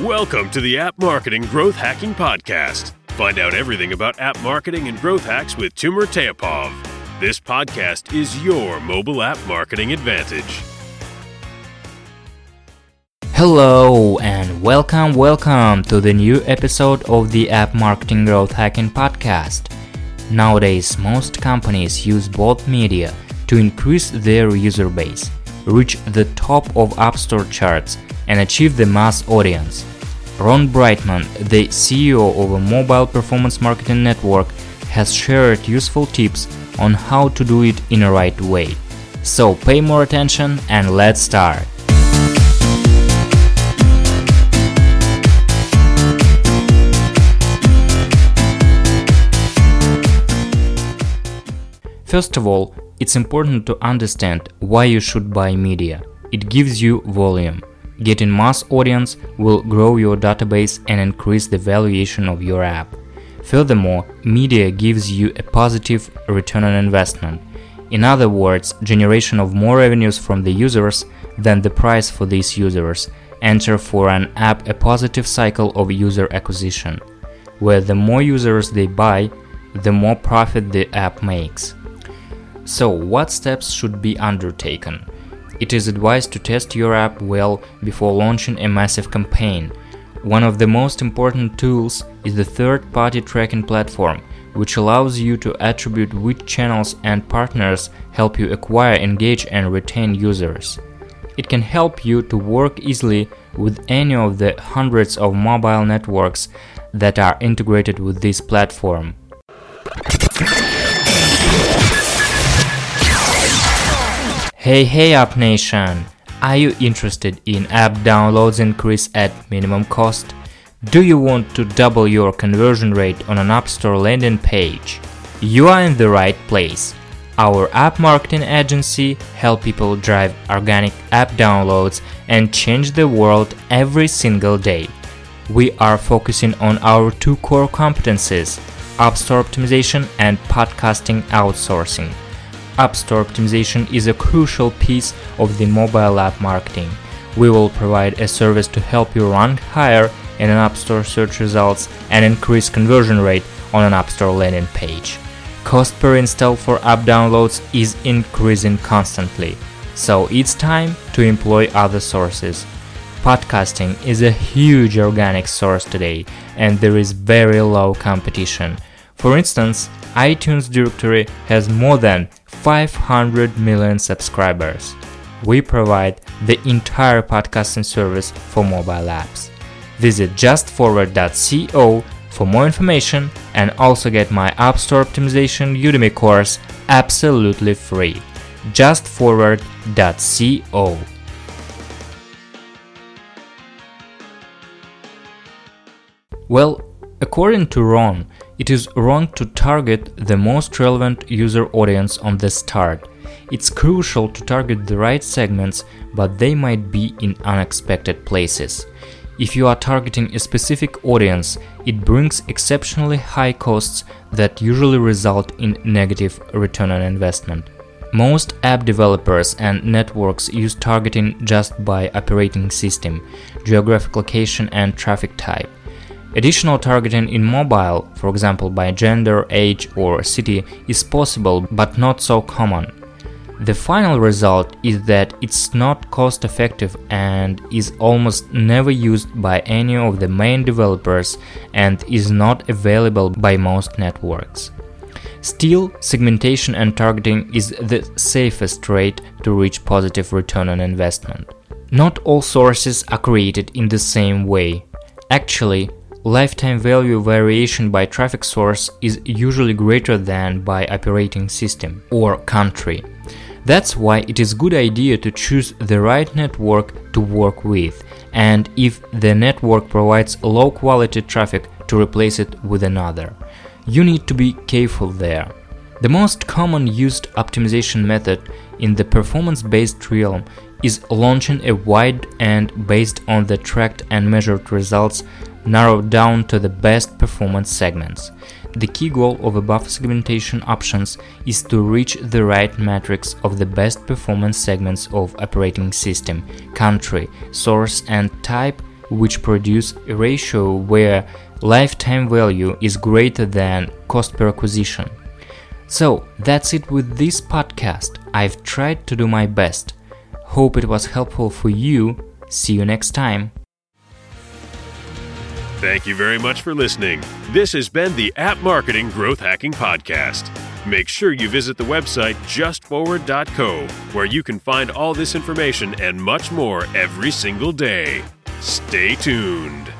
Welcome to the App Marketing Growth Hacking Podcast. Find out everything about app marketing and growth hacks with Timur Teyapov. This podcast is your mobile app marketing advantage. Hello and welcome to the new episode of the App Marketing Growth Hacking Podcast. Nowadays, most companies use both media to increase their user base, reach the top of App Store charts, and achieve the mass audience. Ron Brightman, the CEO of a mobile performance marketing network, has shared useful tips on how to do it in a right way. So pay more attention and let's start. First of all, it's important to understand why you should buy media. It gives you volume. Getting mass audience will grow your database and increase the valuation of your app. Furthermore, media gives you a positive return on investment. In other words, generation of more revenues from the users than the price for these users. Enter for an app a positive cycle of user acquisition, where the more users they buy, the more profit the app makes. So, what steps should be undertaken? It is advised to test your app well before launching a massive campaign. One of the most important tools is the third-party tracking platform, which allows you to attribute which channels and partners help you acquire, engage, and retain users. It can help you to work easily with any of the hundreds of mobile networks that are integrated with this platform. Hey App Nation! Are you interested in app downloads increase at minimum cost? Do you want to double your conversion rate on an App Store landing page? You are in the right place. Our app marketing agency helps people drive organic app downloads and change the world every single day. We are focusing on our two core competencies: App Store optimization and podcasting outsourcing. App Store optimization is a crucial piece of the mobile app marketing. We will provide a service to help you rank higher in an App Store search results and increase conversion rate on an App Store landing page. Cost per install for app downloads is increasing constantly, so it's time to employ other sources. Podcasting is a huge organic source today, and there is very low competition. For instance, iTunes directory has more than 500 million subscribers. We provide the entire podcasting service for mobile apps. Visit JustForward.co for more information and also get my App Store Optimization Udemy course absolutely free. JustForward.co. Well, according to Ron, it is wrong to target the most relevant user audience on the start. It's crucial to target the right segments, but they might be in unexpected places. If you are targeting a specific audience, it brings exceptionally high costs that usually result in negative return on investment. Most app developers and networks use targeting just by operating system, geographic location, and traffic type. Additional targeting in mobile, for example by gender, age, or city, is possible but not so common. The final result is that it's not cost effective and is almost never used by any of the main developers and is not available by most networks. Still, segmentation and targeting is the safest way to reach positive return on investment. Not all sources are created in the same way. Actually, lifetime value variation by traffic source is usually greater than by operating system or country. That's why it is a good idea to choose the right network to work with, and if the network provides low quality traffic, to replace it with another. You need to be careful there. The most common used optimization method in the performance-based realm is launching a wide and, based on the tracked and measured results, narrowed down to the best performance segments. The key goal of above segmentation options is to reach the right metrics of the best performance segments of operating system, country, source, and type which produce a ratio where lifetime value is greater than cost per acquisition. So that's it with this podcast. I've tried to do my best. Hope it was helpful for you. See you next time. Thank you very much for listening. This has been the App Marketing Growth Hacking Podcast. Make sure you visit the website JustForward.co, where you can find all this information and much more every single day. Stay tuned.